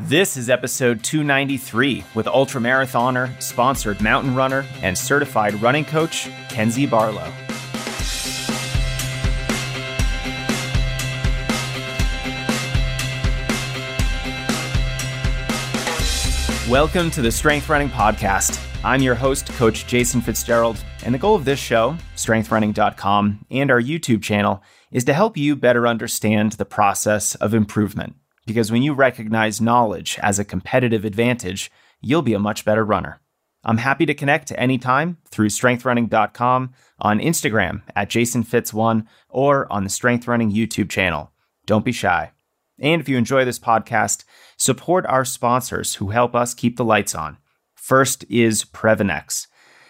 This is episode 293 with ultramarathoner, sponsored mountain runner, and certified running coach, Kenzie Barlow. Welcome to the Strength Running Podcast. I'm your host, Coach Jason Fitzgerald, and the goal of this show, strengthrunning.com, and our YouTube channel is to help you better understand the process of improvement. Because when you recognize knowledge as a competitive advantage, you'll be a much better runner. I'm happy to connect anytime through strengthrunning.com, on Instagram at jasonfitz1, or on the Strength Running YouTube channel. Don't be shy. And if you enjoy this podcast, support our sponsors who help us keep the lights on. First is Previnex.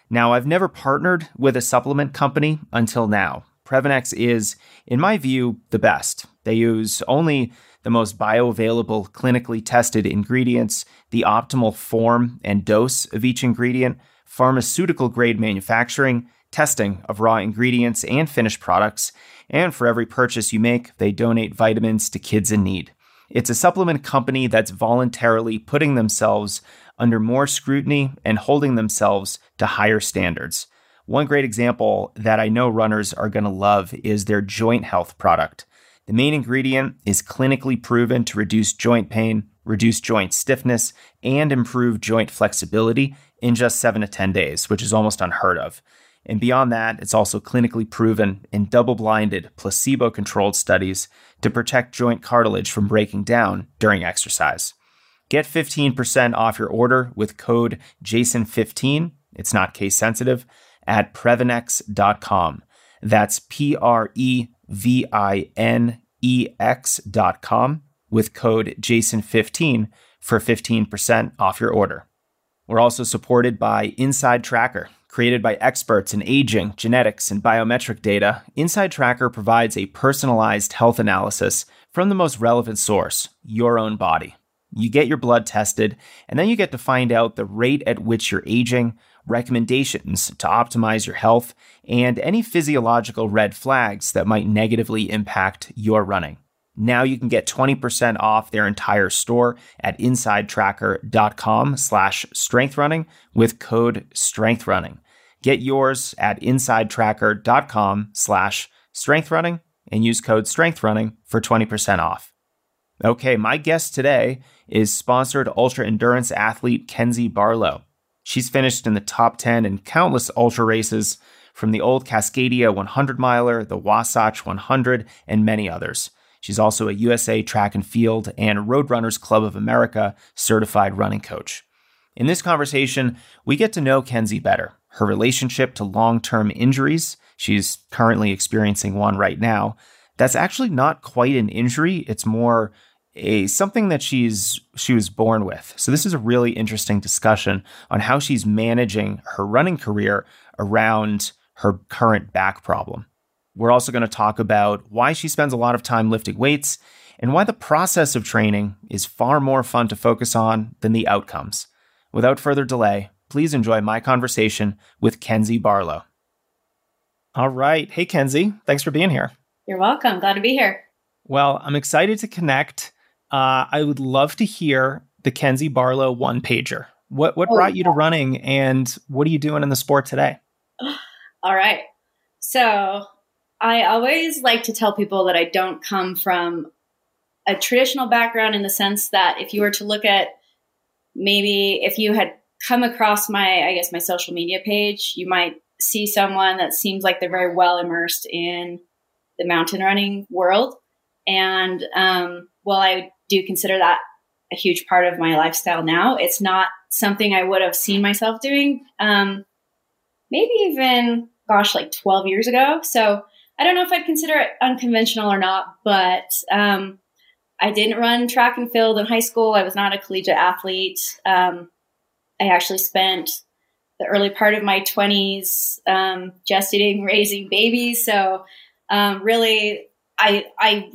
Now, I've never partnered with a supplement company until now. Previnex is, in my view, the best. They use only the most bioavailable, clinically tested ingredients, the optimal form and dose of each ingredient, pharmaceutical-grade manufacturing, testing of raw ingredients and finished products, and for every purchase you make, they donate vitamins to kids in need. It's a supplement company that's voluntarily putting themselves under more scrutiny and holding themselves to higher standards. One great example that I know runners are going to love is their joint health product. The main ingredient is clinically proven to reduce joint pain, reduce joint stiffness, and improve joint flexibility in just 7 to 10 days, which is almost unheard of. And beyond that, it's also clinically proven in double-blinded, placebo-controlled studies to protect joint cartilage from breaking down during exercise. Get 15% off your order with code JASON15, it's not case-sensitive, at Previnex.com. That's Previnex.com with code JASON15 for 15% off your order. We're also supported by Inside Tracker. Created by experts in aging, genetics, and biometric data, Inside Tracker provides a personalized health analysis from the most relevant source, your own body. You get your blood tested, and then you get to find out the rate at which you're aging, recommendations to optimize your health, and any physiological red flags that might negatively impact your running. Now you can get 20% off their entire store at insidetracker.com/strengthrunning with code strengthrunning. Get yours at insidetracker.com/strengthrunning and use code strengthrunning for 20% off. Okay, my guest today is sponsored ultra endurance athlete Kenzie Barlow. She's finished in the top 10 in countless ultra races from the Old Cascadia 100 Miler, the Wasatch 100, and many others. She's also a USA Track and Field and Road Runners Club of America certified running coach. In this conversation, we get to know Kenzie better, her relationship to long-term injuries. She's currently experiencing one right now. That's actually not quite an injury. It's more something that she was born with. So this is a really interesting discussion on how she's managing her running career around her current back problem. We're also going to talk about why she spends a lot of time lifting weights and why the process of training is far more fun to focus on than the outcomes. Without further delay, please enjoy my conversation with Kenzie Barlow. All right. Hey, Kenzie. Thanks for being here. You're welcome. Glad to be here. Well, I'm excited to connect. I would love to hear the Kenzie Barlow one-pager. What brought you to running, and what are you doing in the sport today? All right. So I always like to tell people that I don't come from a traditional background in the sense that if you were to look at maybe if you had come across my social media page, you might see someone that seems like they're very well immersed in the mountain running world. And while I do consider that a huge part of my lifestyle now, it's not something I would have seen myself doing maybe even, 12 years ago. So I don't know if I'd consider it unconventional or not, but I didn't run track and field in high school. I was not a collegiate athlete. I actually spent the early part of my 20s gestating, raising babies. So really, I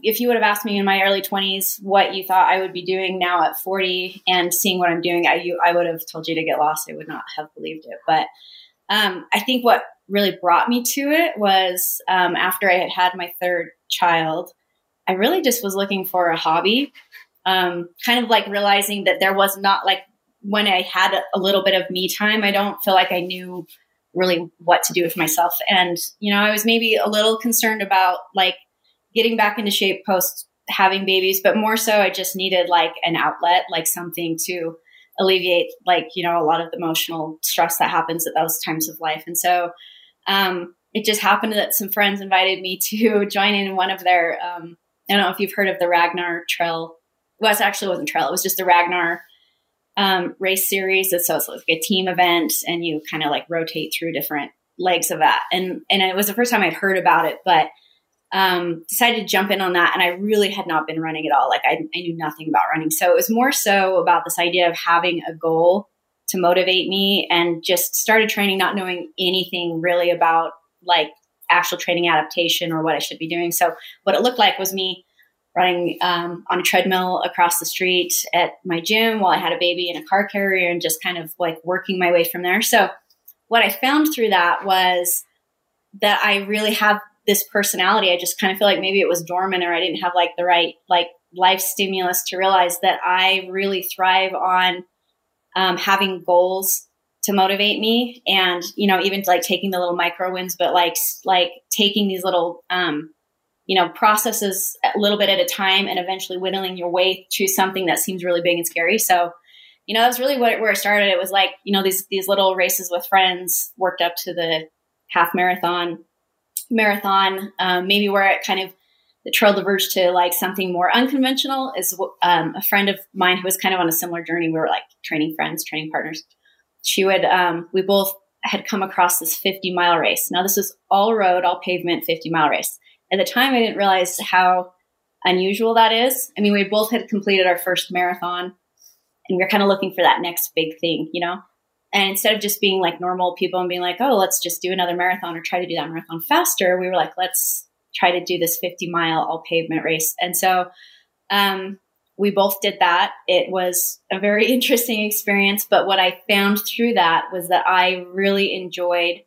if you would have asked me in my early 20s what you thought I would be doing now at 40 and seeing what I'm doing, I would have told you to get lost. I would not have believed it. But I think what really brought me to it was after I had my third child, I really just was looking for a hobby kind of like realizing that there was not like when I had a little bit of me time, I don't feel like I knew really what to do with myself. And, you know, I was maybe a little concerned about like getting back into shape post having babies, but more so I just needed like an outlet, like something to alleviate, like, you know, a lot of the emotional stress that happens at those times of life. And so, it just happened that some friends invited me to join in one of their, I don't know if you've heard of the Ragnar trail. Well, it actually wasn't trail. It was just the Ragnar, race series. So it's like a team event and you kind of like rotate through different legs of that. And it was the first time I'd heard about it, but, decided to jump in on that. And I really had not been running at all. Like I knew nothing about running. So it was more so about this idea of having a goal to motivate me, and just started training, not knowing anything really about like actual training adaptation or what I should be doing. So what it looked like was me running on a treadmill across the street at my gym while I had a baby in a car carrier, and just kind of like working my way from there. So what I found through that was that I really have this personality. I just kind of feel like maybe it was dormant, or I didn't have like the right like life stimulus to realize that I really thrive on having goals to motivate me. And, you know, even like taking the little micro wins, but like taking these little, you know, processes a little bit at a time, and eventually whittling your way to something that seems really big and scary. So, you know, that's really where it started. It was like, you know, these little races with friends, worked up to the half marathon, maybe where it kind of the trail diverged to like something more unconventional is a friend of mine who was kind of on a similar journey. We were like training partners. She would, we both had come across this 50-mile race. Now this was all road, all pavement, 50-mile race. At the time, I didn't realize how unusual that is. I mean, we both had completed our first marathon, and we were kind of looking for that next big thing, you know? And instead of just being like normal people and being like, oh, let's just do another marathon or try to do that marathon faster, we were like, let's try to do this 50-mile all pavement race. And so, we both did that. It was a very interesting experience, but what I found through that was that I really enjoyed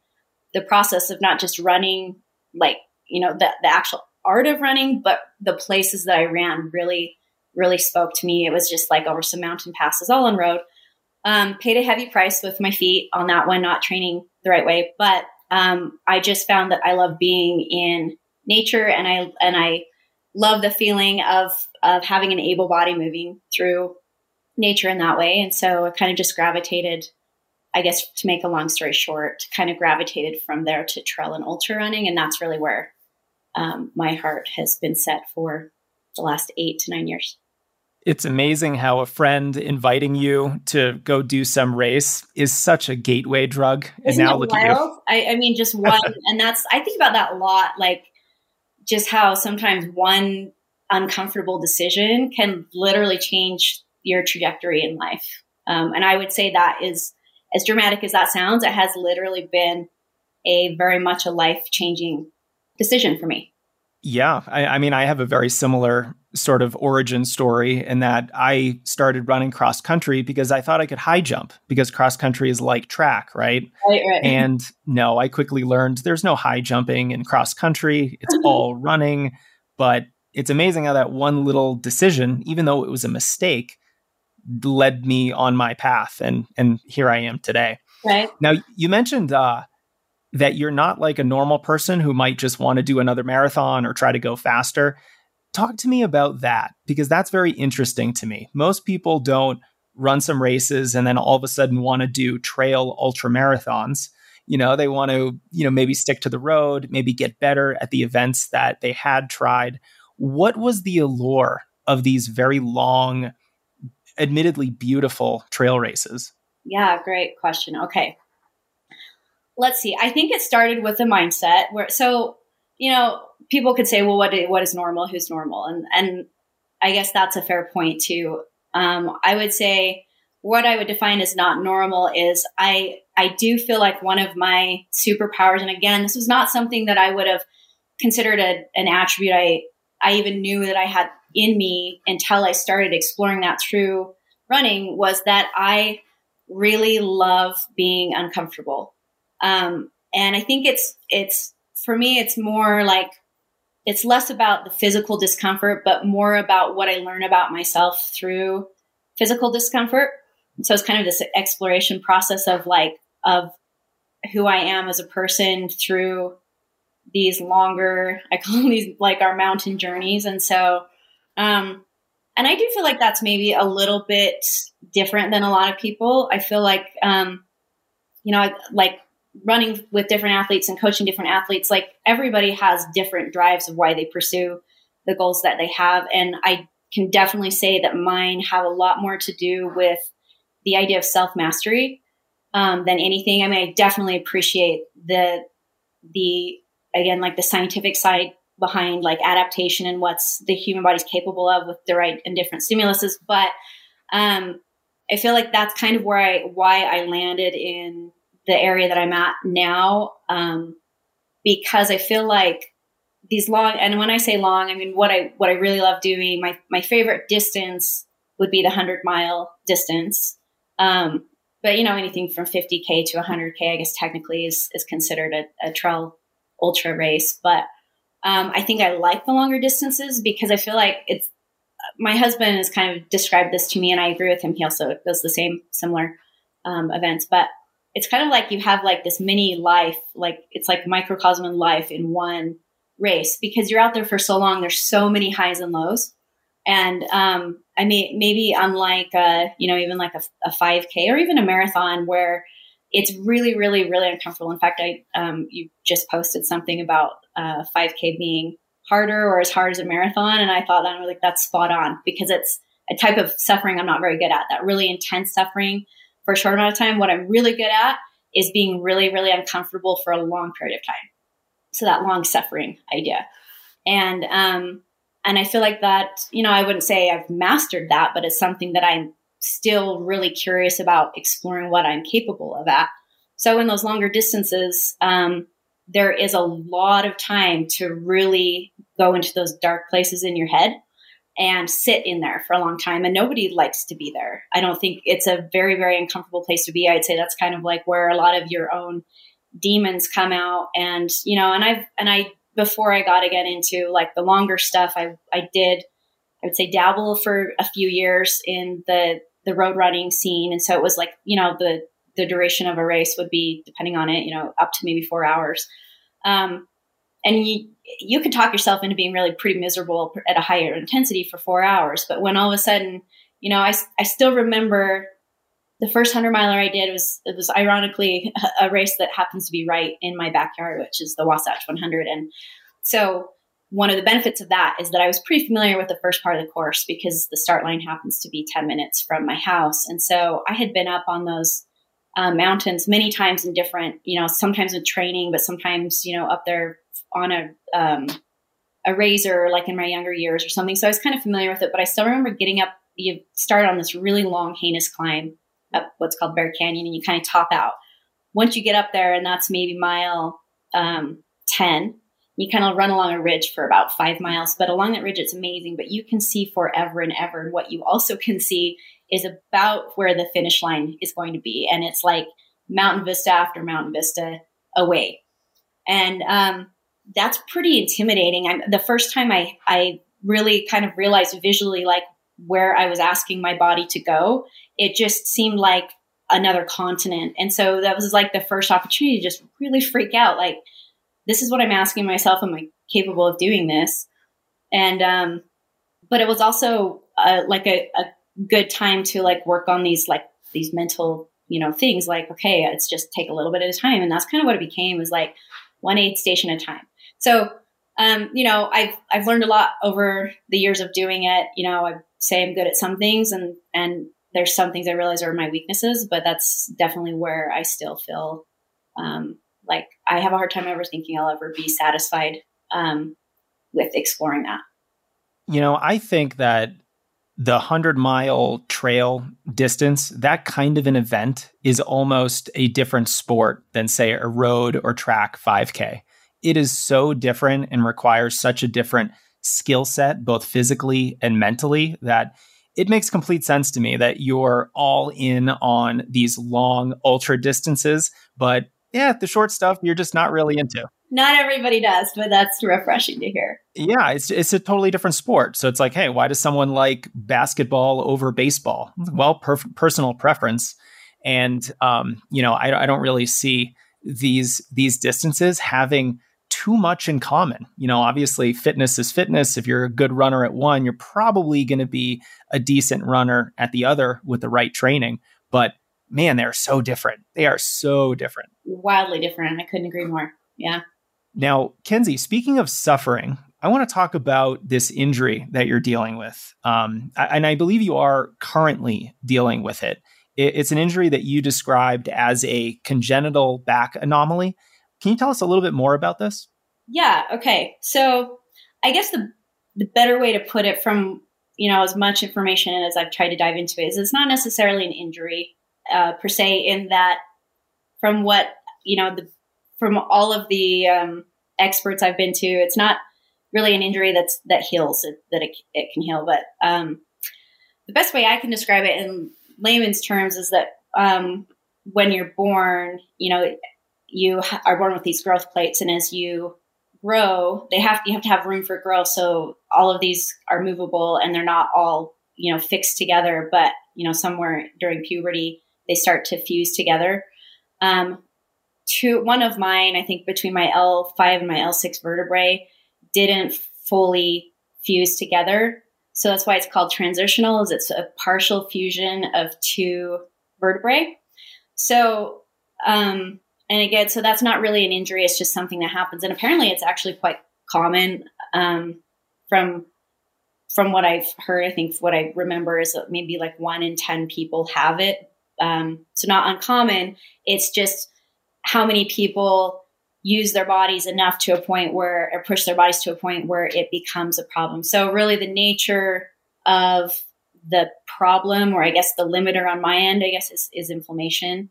the process of not just running, like, you know, the actual art of running, but the places that I ran really, really spoke to me. It was just like over some mountain passes, all on road. Paid a heavy price with my feet on that one, not training the right way. But I just found that I love being in nature, and I love the feeling of having an able body moving through nature in that way. And so I kind of just gravitated, I guess, to make a long story short, kind of gravitated from there to trail and ultra running. And that's really where my heart has been set for the last 8 to 9 years. It's amazing how a friend inviting you to go do some race is such a gateway drug. Isn't and now look wild? At you. I mean, just one. And that's, I think about that a lot, like just how sometimes one uncomfortable decision can literally change your trajectory in life. And I would say that is, as dramatic as that sounds, it has literally been a very much a life-changing decision for me. Yeah. I mean, I have a very similar sort of origin story in that I started running cross country because I thought I could high jump, because cross country is like track, right? Right. And no, I quickly learned there's no high jumping in cross country. It's all running. But it's amazing how that one little decision, even though it was a mistake, led me on my path. And here I am today. Right. Now, you mentioned that you're not like a normal person who might just want to do another marathon or try to go faster. Talk to me about that, because that's very interesting to me. Most people don't run some races and then all of a sudden want to do trail ultra marathons. You know, they want to, you know, maybe stick to the road, maybe get better at the events that they had tried. What was the allure of these very long, admittedly beautiful trail races? Yeah, great question. Okay. Let's see. I think it started with the mindset where, so, you know, people could say, well, what is normal? Who's normal? And I guess that's a fair point too. I would say what I would define as not normal is I do feel like one of my superpowers. And again, this was not something that I would have considered an attribute. I even knew that I had in me until I started exploring that through running, was that I really love being uncomfortable. And I think it's for me, it's more like it's less about the physical discomfort, but more about what I learn about myself through physical discomfort. So it's kind of this exploration process of like, of who I am as a person through these longer, I call them these like our mountain journeys. And so, and I do feel like that's maybe a little bit different than a lot of people. I feel like, you know, like running with different athletes and coaching different athletes, like everybody has different drives of why they pursue the goals that they have. And I can definitely say that mine have a lot more to do with the idea of self-mastery than anything. I mean, I definitely appreciate the again, like the scientific side behind like adaptation and what's the human body's capable of with the right and different stimuluses. But I feel like that's kind of where why I landed in the area that I'm at now, because I feel like these long, and when I say long, I mean, what I really love doing, my favorite distance would be the 100-mile distance. But you know, anything from 50K to 100K, I guess technically is considered a trail ultra race. But, I think I like the longer distances because I feel like it's, my husband has kind of described this to me and I agree with him. He also does the similar, events, but it's kind of like you have like this mini life, like it's like microcosm in life in one race because you're out there for so long. There's so many highs and lows. And, I mean, maybe unlike, you know, even like a 5K or even a marathon where it's really, really, really uncomfortable. In fact, you just posted something about 5K being harder or as hard as a marathon. And I thought that, I was like, that's spot on because it's a type of suffering I'm not very good at, that really intense suffering for a short amount of time. What I'm really good at is being really, really uncomfortable for a long period of time. So that long suffering idea. And I feel like that, you know, I wouldn't say I've mastered that, but it's something that I'm still really curious about exploring what I'm capable of at. So in those longer distances, there is a lot of time to really go into those dark places in your head and sit in there for a long time. And nobody likes to be there. I don't think it's a very, very uncomfortable place to be. I'd say that's kind of like where a lot of your own demons come out. And, you know, and I before I got again into like the longer stuff, I did, I would say dabble for a few years in the road running scene. And so it was like, you know, the duration of a race would be, depending on it, you know, up to maybe 4 hours. And you could talk yourself into being really pretty miserable at a higher intensity for 4 hours. But when all of a sudden, you know, I still remember the first 100-miler I did was ironically a race that happens to be right in my backyard, which is the Wasatch 100. And so one of the benefits of that is that I was pretty familiar with the first part of the course because the start line happens to be 10 minutes from my house. And so I had been up on those mountains many times in different, you know, sometimes with training, but sometimes, you know, up there on a razor, like in my younger years or something. So I was kind of familiar with it, but I still remember getting up, you start on this really long, heinous climb up what's called Bear Canyon, and you kind of top out. Once you get up there, and that's maybe mile 10, you kind of run along a ridge for about 5 miles, but along that ridge, it's amazing, but you can see forever and ever. And what you also can see is about where the finish line is going to be. And it's like mountain vista after mountain vista away. And that's pretty intimidating. The first time I really kind of realized visually, like where I was asking my body to go, it just seemed like another continent. And so that was like the first opportunity to just really freak out. Like, this is what I'm asking myself. Am I capable of doing this? And, but it was also like a good time to like work on these, like these mental, you know, things like, okay, it's just take a little bit at a time. And that's kind of what it became, was like one aid station at a time. So, you know, I've learned a lot over the years of doing it. You know, I say I'm good at some things, and there's some things I realize are my weaknesses, but that's definitely where I still feel, like I have a hard time ever thinking I'll ever be satisfied, with exploring that. You know, I think that the 100-mile trail distance, that kind of an event is almost a different sport than, say, a road or track 5K. It is so different and requires such a different skill set, both physically and mentally, that it makes complete sense to me that you're all in on these long ultra distances, but yeah, the short stuff you're just not really into. Not everybody does, but that's refreshing to hear. Yeah, it's a totally different sport. So it's like, hey, why does someone like basketball over baseball? Well, personal preference. And, I don't really see these distances having too much in common. You know, obviously fitness is fitness. If you're a good runner at one, you're probably going to be a decent runner at the other with the right training. But man, they're so different. They are so different. Wildly different. I couldn't agree more. Yeah. Now, Kenzie, speaking of suffering, I want to talk about this injury that you're dealing with. And I believe you are currently dealing with it. It's an injury that you described as a congenital back anomaly. Can you tell us a little bit more about this? Yeah. Okay. So I guess the better way to put it, from, as much information as I've tried to dive into, is it's not necessarily an injury per se, in that from all of the experts I've been to, it's not really an injury that heals, it can heal. But the best way I can describe it in layman's terms is that when you're born, you are born with these growth plates, and as you grow, you have to have room for growth. So all of these are movable, and they're not all, fixed together, but, somewhere during puberty, they start to fuse together. One of mine, I think between my L5 and my L6 vertebrae, didn't fully fuse together. So that's why it's called transitional, is it's a partial fusion of two vertebrae. So, and again, so that's not really an injury. It's just something that happens. And apparently it's actually quite common, from what I've heard. I think what I remember is that maybe like 1 in 10 people have it. So not uncommon. It's just how many people use their bodies enough to a point where, or push their bodies to a point where it becomes a problem. So really the nature of the problem, or I guess the limiter on my end, I guess is inflammation.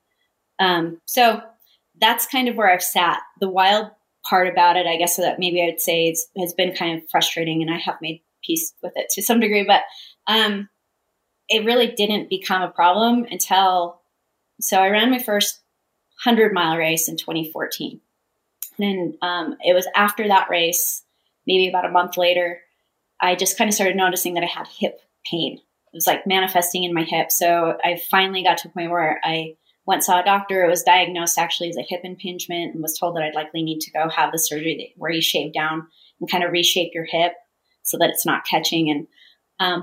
So that's kind of where I've sat. The wild part about it, I guess, so that maybe I'd say has been kind of frustrating, and I have made peace with it to some degree, but it really didn't become a problem so I ran my first 100-mile race in 2014. And it was after that race, maybe about a month later, I just kind of started noticing that I had hip pain. It was like manifesting in my hip. So I finally got to a point where I went and saw a doctor. It was diagnosed actually as a hip impingement, and was told that I'd likely need to go have the surgery where you shave down and kind of reshape your hip so that it's not catching. And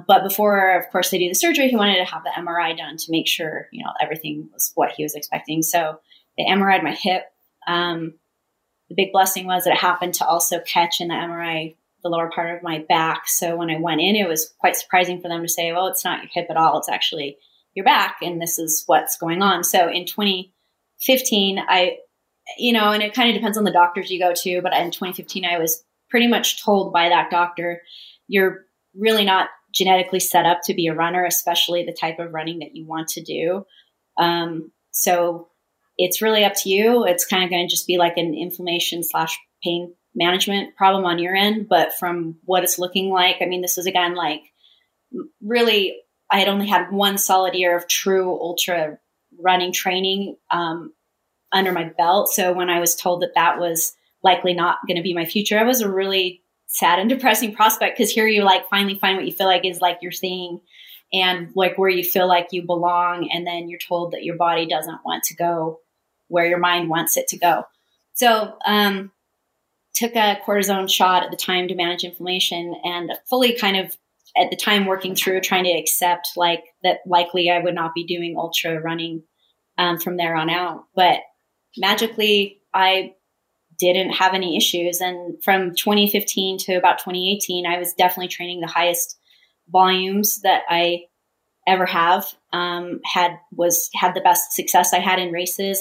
but before, of course, they do the surgery, he wanted to have the MRI done to make sure, everything was what he was expecting. So they MRI'd my hip. The big blessing was that it happened to also catch in the MRI the lower part of my back. So when I went in, it was quite surprising for them to say, well, it's not your hip at all. It's actually your back, and this is what's going on. So in 2015, and it kind of depends on the doctors you go to, but in 2015, I was pretty much told by that doctor, you're really not genetically set up to be a runner, especially the type of running that you want to do. So it's really up to you. It's kind of going to just be like an inflammation / pain management problem on your end. But from what it's looking like, I mean, this was, again, like, really, I had only had one solid year of true ultra running training under my belt. So when I was told that was likely not going to be my future, I was a really sad and depressing prospect, because here you like finally find what you feel like is like your thing, and like where you feel like you belong. And then you're told that your body doesn't want to go where your mind wants it to go. So, took a cortisone shot at the time to manage inflammation, and fully kind of at the time working through trying to accept like that likely I would not be doing ultra running, from there on out. But magically I didn't have any issues. And from 2015 to about 2018, I was definitely training the highest volumes that I ever have, had the best success I had in races,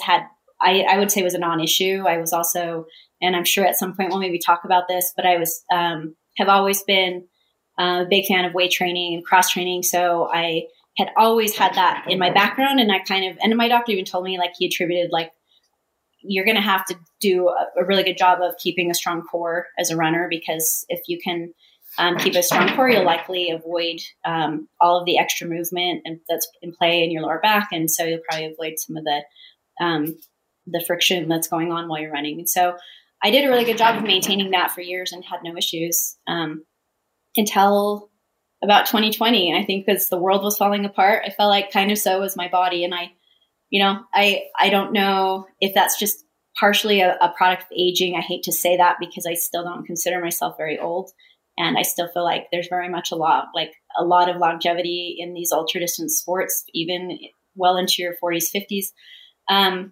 I would say was a non-issue. I was also, and I'm sure at some point we'll maybe talk about this, but I was, have always been a big fan of weight training and cross training. So I had always had that in my background, and and my doctor even told me, like, he attributed, like, you're going to have to do a really good job of keeping a strong core as a runner, because if you can keep a strong core, you'll likely avoid all of the extra movement and that's in play in your lower back. And so you'll probably avoid some of the friction that's going on while you're running. And so I did a really good job of maintaining that for years and had no issues until about 2020. And I think because the world was falling apart, I felt like kind of so was my body. And I don't know if that's just partially a product of aging. I hate to say that because I still don't consider myself very old. And I still feel like there's very much a lot of longevity in these ultra distance sports, even well into your 40s, 50s.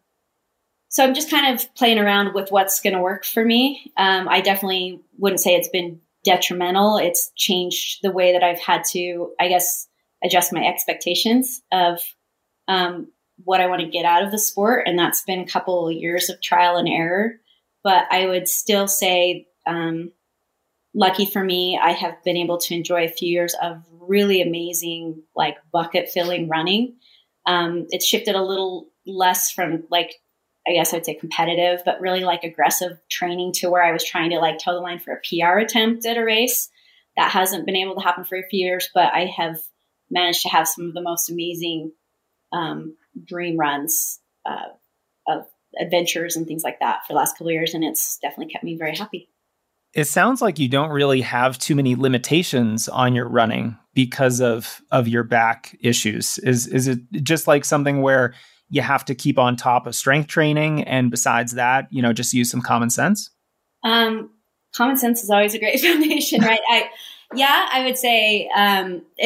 So I'm just kind of playing around with what's going to work for me. I definitely wouldn't say it's been detrimental. It's changed the way that I've had to, I guess, adjust my expectations of what I want to get out of the sport. And that's been a couple of years of trial and error. But I would still say, lucky for me, I have been able to enjoy a few years of really amazing, bucket filling running. It's shifted a little less from I guess I would say competitive, but really aggressive training to where I was trying to toe the line for a PR attempt at a race. That hasn't been able to happen for a few years, but I have managed to have some of the most amazing dream runs of adventures and things like that for the last couple of years. And it's definitely kept me very happy. It sounds like you don't really have too many limitations on your running because of your back issues. Is it just something where you have to keep on top of strength training, and besides that, just use some common sense? Common sense is always a great foundation, right? I would say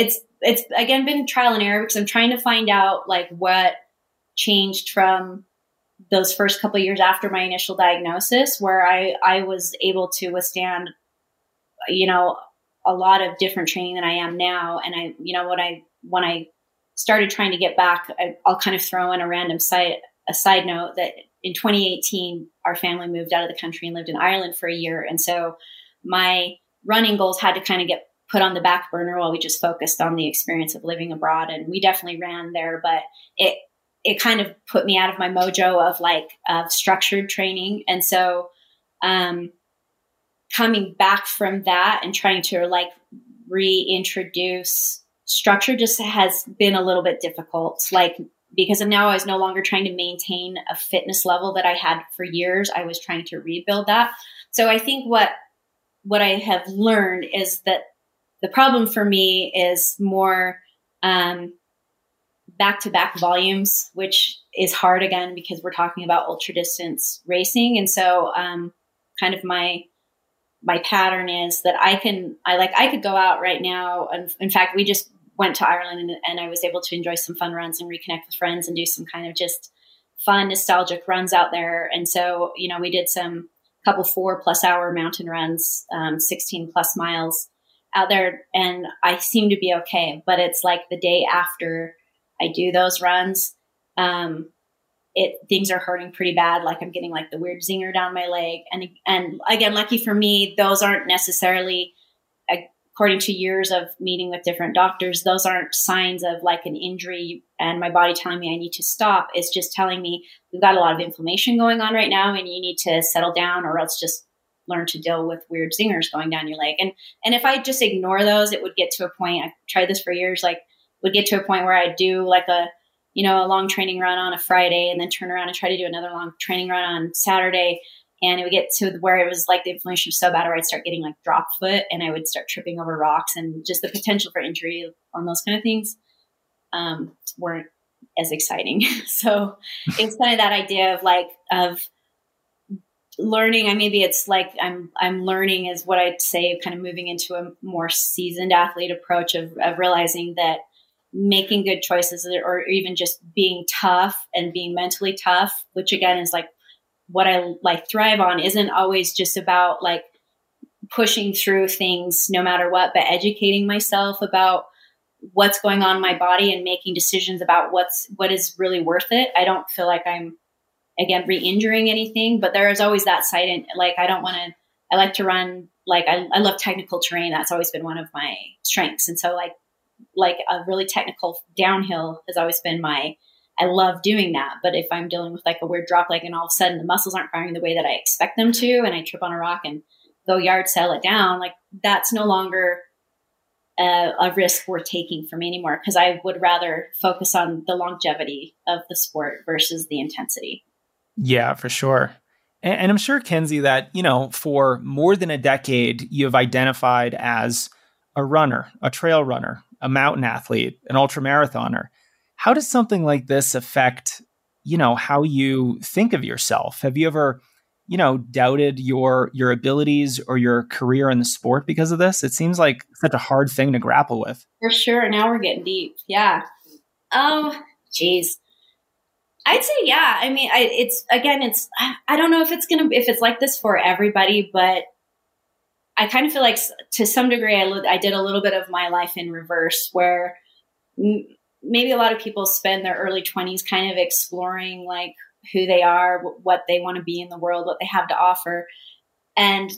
it's again been trial and error because I'm trying to find out what changed from those first couple of years after my initial diagnosis, where I was able to withstand, a lot of different training than I am now. And when I started trying to get back, I'll kind of throw in a side note that in 2018, our family moved out of the country and lived in Ireland for a year. And so my running goals had to kind of get put on the back burner while we just focused on the experience of living abroad. And we definitely ran there, but it kind of put me out of my mojo of structured training. And so, coming back from that and trying to reintroduce structure just has been a little bit difficult. Because now I was no longer trying to maintain a fitness level that I had for years. I was trying to rebuild that. So I think what I have learned is that the problem for me is more, back-to-back volumes, which is hard again, because we're talking about ultra distance racing. And so, kind of my pattern is that I could go out right now. And in fact, we just went to Ireland and I was able to enjoy some fun runs and reconnect with friends and do some kind of just fun, nostalgic runs out there. And so, we did some couple 4+ hour mountain runs, 16+ miles out there. And I seem to be okay, but it's the day after I do those runs, things are hurting pretty bad. I'm getting the weird zinger down my leg. And again, lucky for me, those aren't necessarily, according to years of meeting with different doctors, those aren't signs of an injury and my body telling me I need to stop. It's just telling me we've got a lot of inflammation going on right now and you need to settle down or else just learn to deal with weird zingers going down your leg. And if I just ignore those, it would get to a point, I've tried this for years, would get to a point where I do a long training run on a Friday and then turn around and try to do another long training run on Saturday. And it would get to where it was the inflammation was so bad, or I'd start getting drop foot and I would start tripping over rocks, and just the potential for injury on those kind of things weren't as exciting. So it's kind of that idea of learning. I maybe it's I'm learning is what I'd say, kind of moving into a more seasoned athlete approach of realizing that making good choices or even just being tough and being mentally tough, which again is what I thrive on, isn't always just about pushing through things no matter what, but educating myself about what's going on in my body and making decisions about what is really worth it. I don't feel like I'm again re-injuring anything, but there is always that side. And I like to run, I love technical terrain. That's always been one of my strengths. And so a really technical downhill has always been I love doing that. But if I'm dealing with a weird drop leg and all of a sudden the muscles aren't firing the way that I expect them to, and I trip on a rock and go yard sell it down, that's no longer a risk worth taking for me anymore. Cause I would rather focus on the longevity of the sport versus the intensity. Yeah, for sure. And I'm sure, Kenzie, that, you know, for more than a decade, you've identified as a runner, a trail runner, a mountain athlete, an ultramarathoner. How does something like this affect, you know, how you think of yourself? Have you ever, you know, doubted your abilities or your career in the sport because of this? It seems like such a hard thing to grapple with. For sure. Now we're getting deep. Yeah. Oh, geez. I'd say, yeah. I mean, I don't know if it's like this for everybody, but I kind of feel like to some degree, I did a little bit of my life in reverse, where maybe a lot of people spend their early 20s kind of exploring like who they are, what they want to be in the world, what they have to offer. And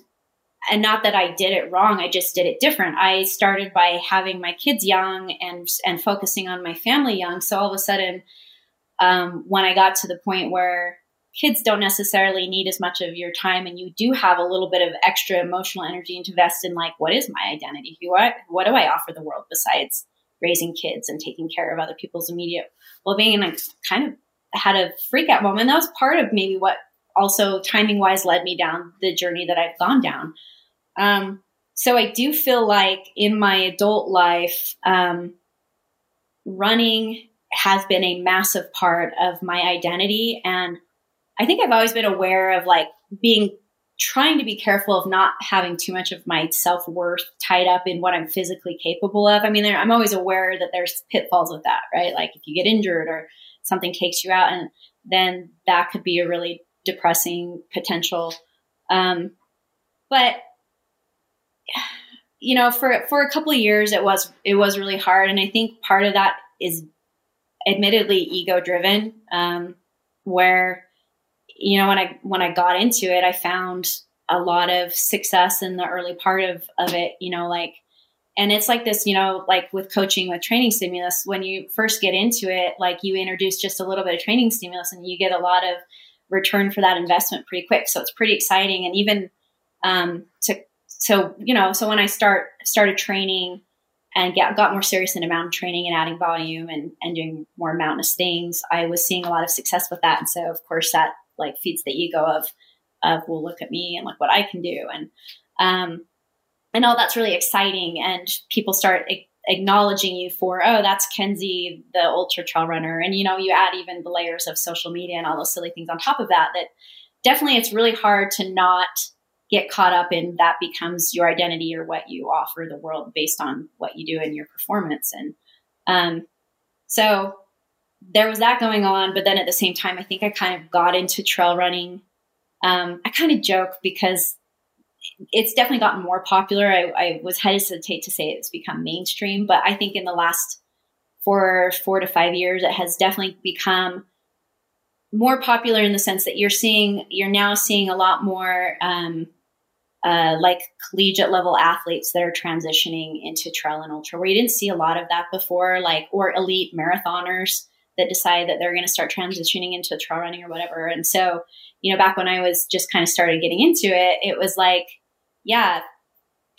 not that I did it wrong. I just did it different. I started by having my kids young and focusing on my family young. So all of a sudden, when I got to the point where kids don't necessarily need as much of your time and you do have a little bit of extra emotional energy to invest in, like, what is my identity? What do I offer the world besides raising kids and taking care of other people's immediate well-being? And I kind of had a freak out moment. That was part of maybe what also timing wise led me down the journey that I've gone down. So I do feel like in my adult life, running has been a massive part of my identity. And I think I've always been aware of like trying to be careful of not having too much of my self-worth tied up in what I'm physically capable of. I mean, I'm always aware that there's pitfalls with that, right? Like if you get injured or something takes you out, and then that could be a really depressing potential. But you know, for a couple of years, it was really hard. And I think part of that is admittedly ego driven, where, you know, when I got into it, I found a lot of success in the early part of it, you know, like, and it's like this, you know, like with coaching, with training stimulus, when you first get into it, like you introduce just a little bit of training stimulus and you get a lot of return for that investment pretty quick. So it's pretty exciting. And even, so when I started training and got more serious into mountain training and adding volume and doing more mountainous things, I was seeing a lot of success with that. And so of course that like feeds the ego of well, look at me and look what I can do. And all that's really exciting. And people start acknowledging you for, oh, that's Kenzie, the ultra trail runner. And, you know, you add even the layers of social media and all those silly things on top of that definitely it's really hard to not get caught up in that becomes your identity or what you offer the world based on what you do in your performance. And so there was that going on. But then at the same time, I think I kind of got into trail running. I kind of joke because it's definitely gotten more popular. I was hesitate to say it's become mainstream, but I think in the last 4 to 5 years, it has definitely become more popular in the sense that you're now seeing a lot more like collegiate level athletes that are transitioning into trail and ultra, where you didn't see a lot of that before, like, or elite marathoners that decide that they're going to start transitioning into trail running or whatever. And so, you know, back when I was just kind of started getting into it, it was like, yeah,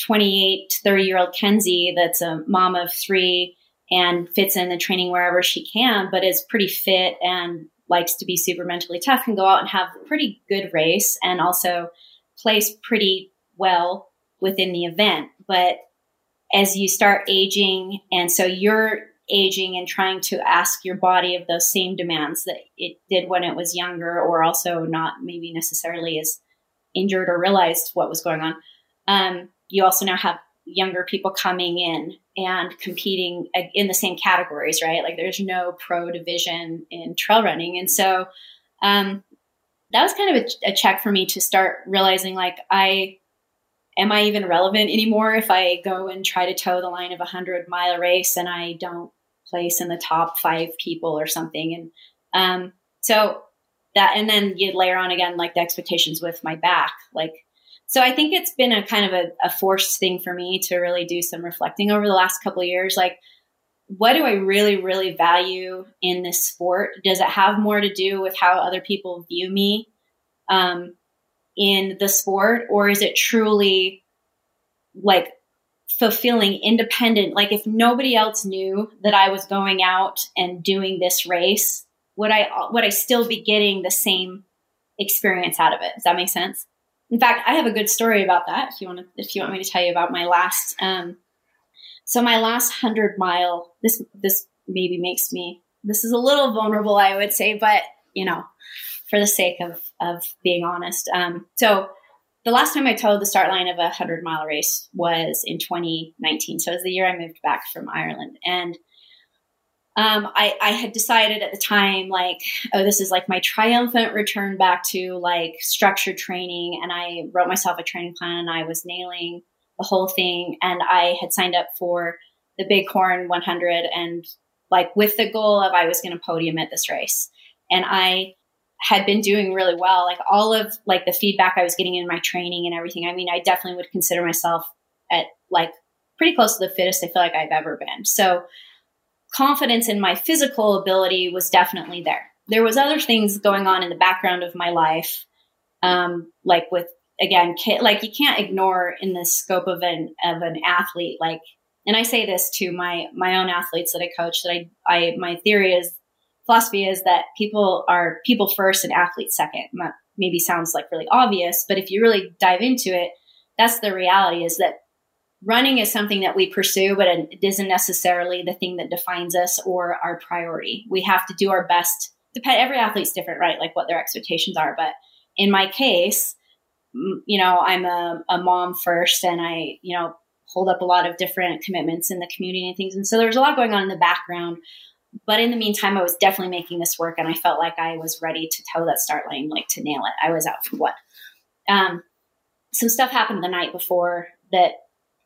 28 to 30-year-old Kenzie that's a mom of 3 and fits in the training wherever she can, but is pretty fit and likes to be super mentally tough, can go out and have a pretty good race and also place pretty well within the event. But as you start aging, and so you're aging and trying to ask your body of those same demands that it did when it was younger, or also not maybe necessarily as injured or realized what was going on. You also now have younger people coming in and competing in the same categories, right? Like there's no pro division in trail running. And so that was kind of a check for me to start realizing, like, am I even relevant anymore if I go and try to toe the line of 100-mile race and I don't place in the top 5 people or something? And so that, and then you layer on again, like the expectations with my back, like, so I think it's been a kind of a forced thing for me to really do some reflecting over the last couple of years. Like, what do I really, really value in this sport? Does it have more to do with how other people view me in the sport? Or is it truly like fulfilling, independent? Like if nobody else knew that I was going out and doing this race, would I still be getting the same experience out of it. Does that make sense? In fact, I have a good story about that. If you want me to tell you about my last, my last 100 mile, this maybe makes me, this is a little vulnerable, I would say, but you know, for the sake of being honest. So the last time I toed the start line of a 100 mile race was in 2019. So it was the year I moved back from Ireland. And I had decided at the time, like, oh, this is like my triumphant return back to like structured training. And I wrote myself a training plan and I was nailing the whole thing. And I had signed up for the Bighorn 100 and like with the goal of I was going to podium at this race. And I had been doing really well, like all of like the feedback I was getting in my training and everything. I mean, I definitely would consider myself at like pretty close to the fittest I feel like I've ever been. So confidence in my physical ability was definitely there. There was other things going on in the background of my life. Like with, again, like you can't ignore in the scope of an athlete, like, and I say this to my own athletes that I coach, that I my philosophy is that people are people first and athletes second. And that maybe sounds like really obvious, but if you really dive into it, that's the reality, is that running is something that we pursue, but it isn't necessarily the thing that defines us or our priority. We have to do our best. Every athlete's different, right? Like what their expectations are. But in my case, you know, I'm a mom first, and I, you know, hold up a lot of different commitments in the community and things. And so there's a lot going on in the background. But in the meantime, I was definitely making this work, and I felt like I was ready to toe that start line, like to nail it. I was out for blood. Some stuff happened the night before that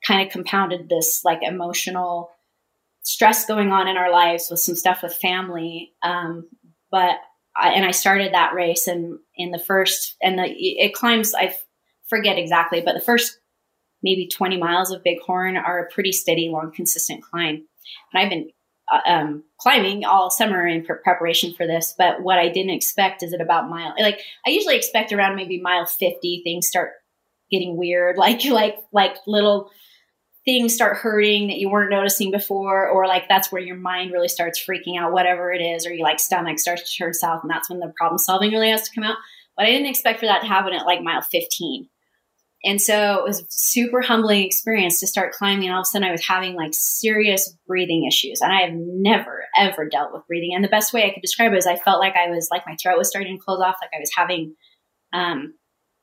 kind of compounded this like emotional stress going on in our lives with some stuff with family. But I started that race I forget exactly, but the first maybe 20 miles of Bighorn are a pretty steady, long, consistent climb. And I've been climbing all summer in preparation for this. But what I didn't expect is at about mile, like I usually expect around maybe mile 50, things start getting weird. Like little things start hurting that you weren't noticing before, or like that's where your mind really starts freaking out, whatever it is, or your like stomach starts to turn south, and that's when the problem solving really has to come out. But I didn't expect for that to happen at like mile 15. And so it was a super humbling experience to start climbing. And all of a sudden I was having like serious breathing issues, and I have never, ever dealt with breathing. And the best way I could describe it is I felt like I was like, my throat was starting to close off. Like I was having,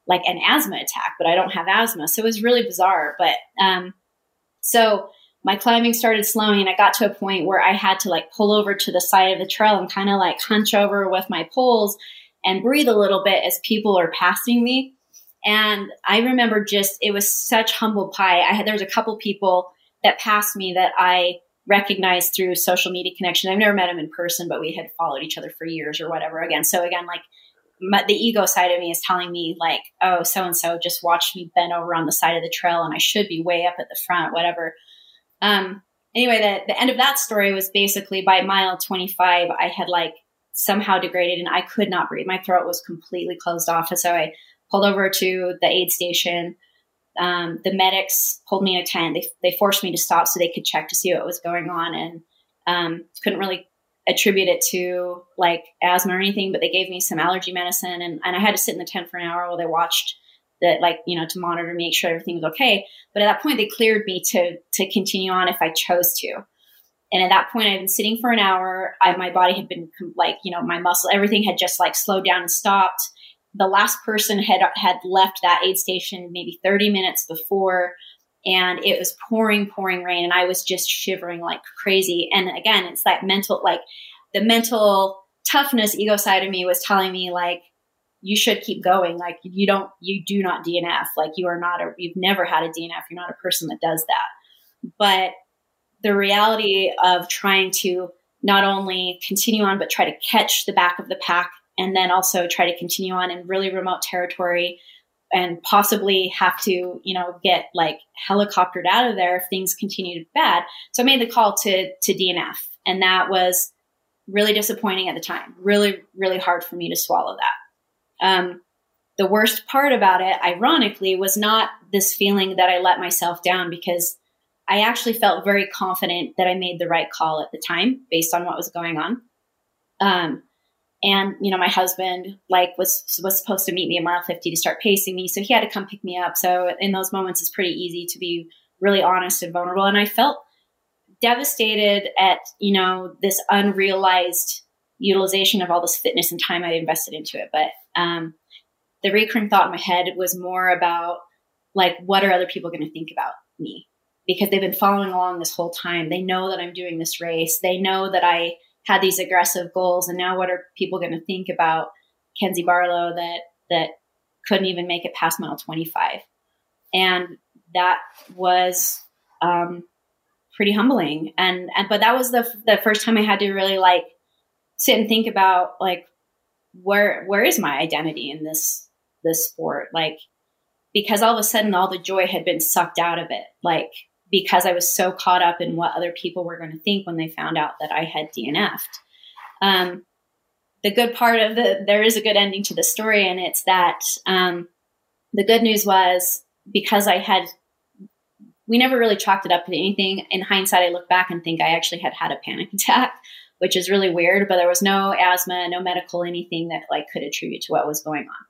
like an asthma attack, but I don't have asthma. So it was really bizarre. But, so my climbing started slowing, and I got to a point where I had to like pull over to the side of the trail and kind of like hunch over with my poles and breathe a little bit as people are passing me. And I remember it was such humble pie. There was a couple people that passed me that I recognized through social media connection. I've never met them in person, but we had followed each other for years or whatever. Again, like the ego side of me is telling me like, oh, so-and-so just watched me bend over on the side of the trail, and I should be way up at the front, whatever. Anyway, the end of that story was basically by mile 25, I had like somehow degraded and I could not breathe. My throat was completely closed off. And so I pulled over to the aid station. The medics pulled me in a tent. They forced me to stop so they could check to see what was going on, and couldn't really attribute it to like asthma or anything, but they gave me some allergy medicine, and I had to sit in the tent for an hour while they watched that, like, you know, to monitor, make sure everything was okay. But at that point they cleared me to continue on if I chose to. And at that point I'd been sitting for an hour. My body had been like, you know, my muscle, everything had just like slowed down and stopped. The last person had left that aid station maybe 30 minutes before, and it was pouring rain, and I was just shivering like crazy. And again, it's that mental, like the mental toughness ego side of me was telling me like, you should keep going. Like you do not DNF. Like you've never had a DNF. You're not a person that does that. But the reality of trying to not only continue on, but try to catch the back of the pack, and then also try to continue on in really remote territory and possibly have to, you know, get like helicoptered out of there if things continued bad. So I made the call to DNF, and that was really disappointing at the time. Really, really hard for me to swallow that. The worst part about it, ironically, was not this feeling that I let myself down, because I actually felt very confident that I made the right call at the time based on what was going on. And, you know, my husband like was supposed to meet me at mile 50 to start pacing me. So he had to come pick me up. So in those moments, it's pretty easy to be really honest and vulnerable. And I felt devastated at, you know, this unrealized utilization of all this fitness and time I invested into it. But the recurring thought in my head was more about like, what are other people going to think about me? Because they've been following along this whole time. They know that I'm doing this race. They know that I had these aggressive goals. And now what are people going to think about Kenzie Barlow that couldn't even make it past mile 25? And that was pretty humbling. But that was the first time I had to really like sit and think about like, where is my identity in this sport? Like, because all of a sudden all the joy had been sucked out of it. Like, because I was so caught up in what other people were going to think when they found out that I had DNF'd. The good part of there is a good ending to the story. And it's that the good news was because we never really chalked it up to anything. In hindsight, I look back and think I actually had a panic attack, which is really weird, but there was no asthma, no medical, anything that like could attribute to what was going on.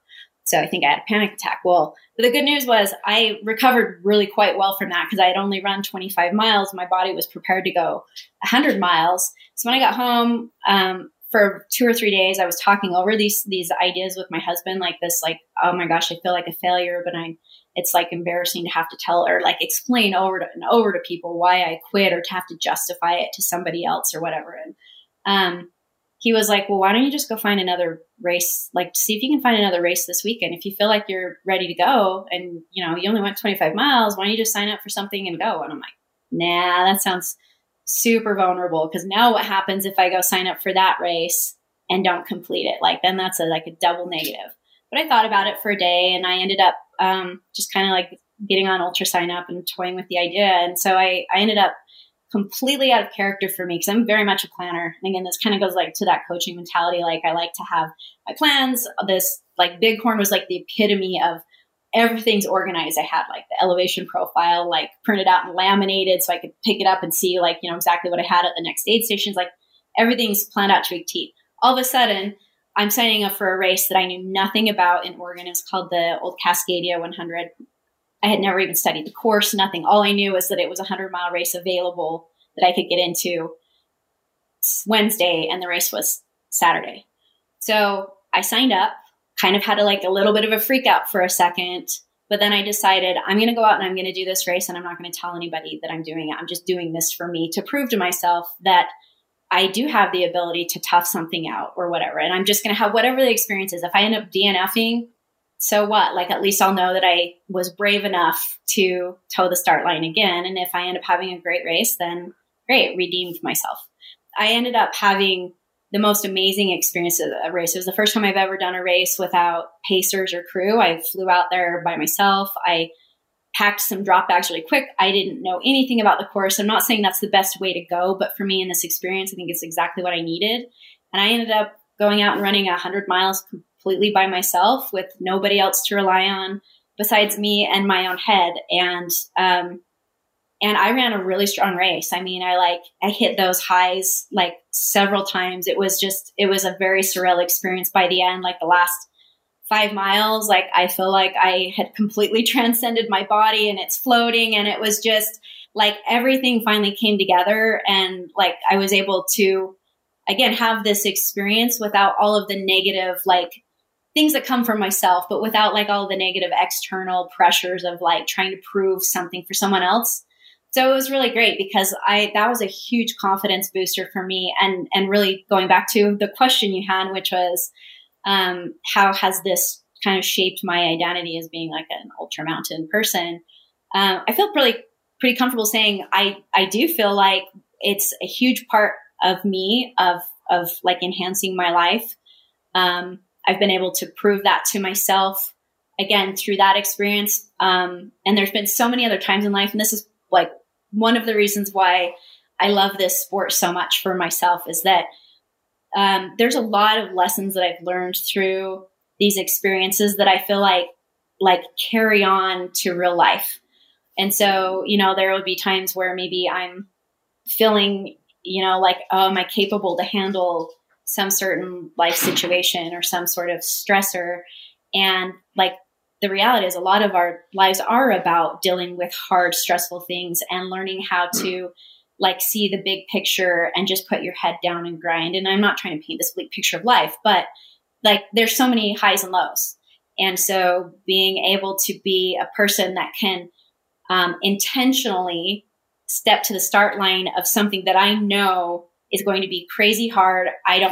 So I think I had a panic attack. Well, but the good news was I recovered really quite well from that because I had only run 25 miles. My body was prepared to go 100 miles. So when I got home for 2 or 3 days, I was talking over these ideas with my husband, like this, like, oh my gosh, I feel like a failure, but it's like embarrassing to have to tell or like explain over to people why I quit or to have to justify it to somebody else or whatever. And he was like, well, why don't you just go find another race? Like, see if you can find another race this weekend. If you feel like you're ready to go and, you know, you only went 25 miles, why don't you just sign up for something and go? And I'm like, nah, that sounds super vulnerable. Because now what happens if I go sign up for that race and don't complete it? Like, then that's a double negative. But I thought about it for a day and I ended up just kind of like getting on UltraSignup and toying with the idea. And so I ended up completely out of character for me because I'm very much a planner. And again, this kind of goes like to that coaching mentality. Like I like to have my plans. This like Bighorn was like the epitome of everything's organized. I had like the elevation profile, like printed out and laminated so I could pick it up and see like, you know, exactly what I had at the next aid stations. Like everything's planned out to a T. All of a sudden I'm signing up for a race that I knew nothing about in Oregon. It's called the Old Cascadia 100. I had never even studied the course, nothing. All I knew was that it was a 100-mile race available that I could get into Wednesday, and the race was Saturday. So I signed up, kind of had a little bit of a freak out for a second, but then I decided I'm going to go out and I'm going to do this race, and I'm not going to tell anybody that I'm doing it. I'm just doing this for me to prove to myself that I do have the ability to tough something out or whatever, and I'm just going to have whatever the experience is. If I end up DNFing, so what? Like, at least I'll know that I was brave enough to toe the start line again. And if I end up having a great race, then great, redeemed myself. I ended up having the most amazing experience of a race. It was the first time I've ever done a race without pacers or crew. I flew out there by myself. I packed some drop bags really quick. I didn't know anything about the course. I'm not saying that's the best way to go, but for me in this experience, I think it's exactly what I needed. And I ended up going out and running 100 miles completely by myself with nobody else to rely on besides me and my own head. And I ran a really strong race. I mean, I hit those highs like several times. It was a very surreal experience by the end. Like the last 5 miles, like I feel like I had completely transcended my body and it's floating. And it was just like everything finally came together. And like, I was able to, again, have this experience without all of the negative, like things that come from myself, but without like all the negative external pressures of like trying to prove something for someone else. So it was really great because that was a huge confidence booster for me. And really going back to the question you had, which was, how has this kind of shaped my identity as being like an ultramountain person? I feel pretty comfortable saying I do feel like it's a huge part of me, of like enhancing my life. I've been able to prove that to myself again through that experience. And there's been so many other times in life. And this is like one of the reasons why I love this sport so much for myself is that there's a lot of lessons that I've learned through these experiences that I feel like carry on to real life. And so, you know, there will be times where maybe I'm feeling, you know, like, oh, am I capable to handle some certain life situation or some sort of stressor. And like, the reality is a lot of our lives are about dealing with hard, stressful things and learning how to like see the big picture and just put your head down and grind. And I'm not trying to paint this bleak picture of life, but like there's so many highs and lows. And so being able to be a person that can intentionally step to the start line of something that I know is going to be crazy hard.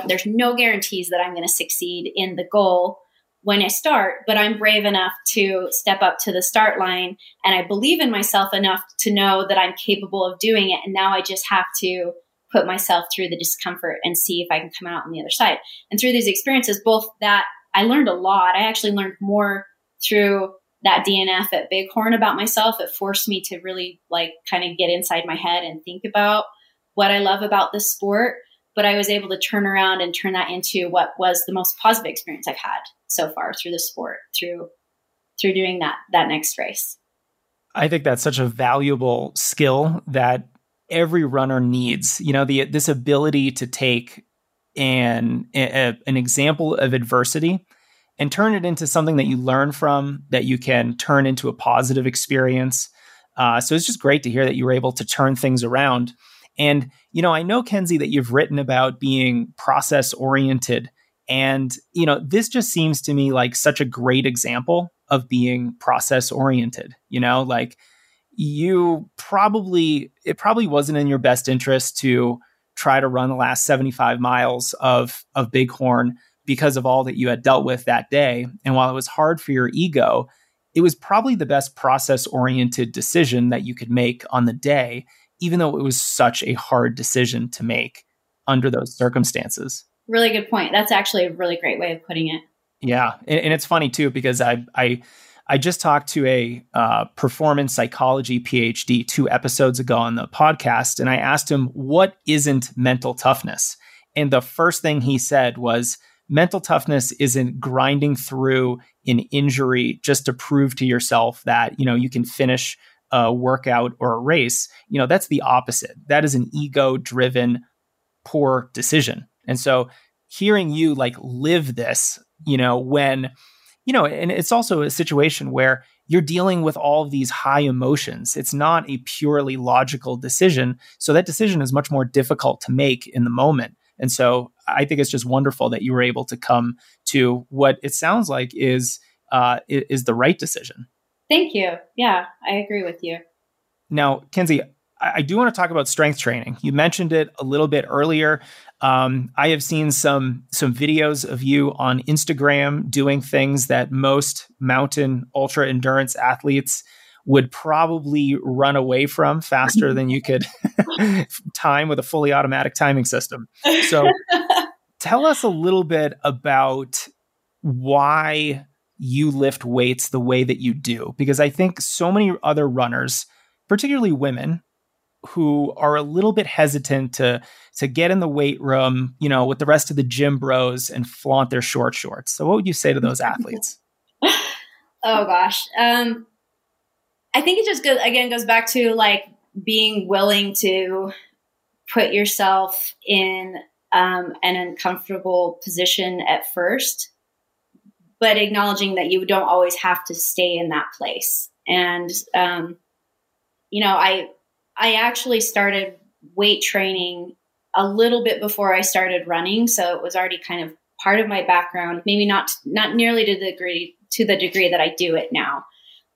There's no guarantees that I'm going to succeed in the goal when I start, but I'm brave enough to step up to the start line. And I believe in myself enough to know that I'm capable of doing it. And now I just have to put myself through the discomfort and see if I can come out on the other side. And through these experiences, both that I learned a lot. I actually learned more through that DNF at Bighorn about myself. It forced me to really like kind of get inside my head and think about what I love about this sport. But I was able to turn around and turn that into what was the most positive experience I've had so far through the sport, through doing that next race. I think that's such a valuable skill that every runner needs, you know, this ability to take an example of adversity and turn it into something that you learn from, that you can turn into a positive experience. So it's just great to hear that you were able to turn things around. And, you know, I know, Kenzie, that you've written about being process oriented. And, you know, this just seems to me like such a great example of being process oriented. You know, like it probably wasn't in your best interest to try to run the last 75 miles of Bighorn because of all that you had dealt with that day. And while it was hard for your ego, it was probably the best process oriented decision that you could make on the day, even though it was such a hard decision to make under those circumstances. Really good point. That's actually a really great way of putting it. Yeah. And it's funny too, because I just talked to a performance psychology PhD 2 episodes ago on the podcast, and I asked him, what isn't mental toughness? And the first thing he said was, mental toughness isn't grinding through an injury just to prove to yourself that, you know, you can finish a workout or a race. You know, that's the opposite. That is an ego-driven, poor decision. And so hearing you like live this, you know, when, you know, and it's also a situation where you're dealing with all of these high emotions. It's not a purely logical decision. So that decision is much more difficult to make in the moment. And so I think it's just wonderful that you were able to come to what it sounds like is the right decision. Thank you. Yeah, I agree with you. Now, Kenzie, I do want to talk about strength training. You mentioned it a little bit earlier. I have seen some videos of you on Instagram doing things that most mountain ultra endurance athletes would probably run away from faster than you could time with a fully automatic timing system. So tell us a little bit about why you lift weights the way that you do, because I think so many other runners, particularly women, who are a little bit hesitant to get in the weight room, you know, with the rest of the gym bros and flaunt their shorts. So what would you say to those athletes? Oh gosh. I think it just goes back to like being willing to put yourself in an uncomfortable position at first, but acknowledging that you don't always have to stay in that place. And, you know, I actually started weight training a little bit before I started running. So it was already kind of part of my background, maybe not nearly to the degree that I do it now,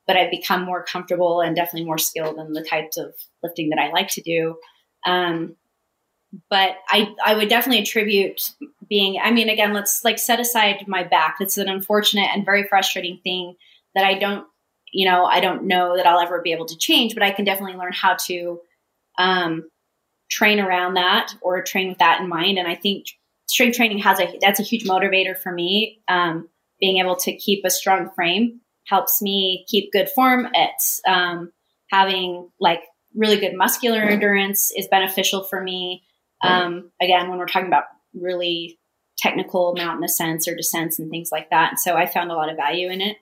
but I've become more comfortable and definitely more skilled in the types of lifting that I like to do. But I would definitely attribute being, I mean, again, let's like set aside my back. It's an unfortunate and very frustrating thing that I don't know that I'll ever be able to change, but I can definitely learn how to train around that or train with that in mind. And I think strength training that's a huge motivator for me. Being able to keep a strong frame helps me keep good form. It's having like really good muscular endurance is beneficial for me. Again, when we're talking about really technical mountain ascents or descents and things like that. And so I found a lot of value in it.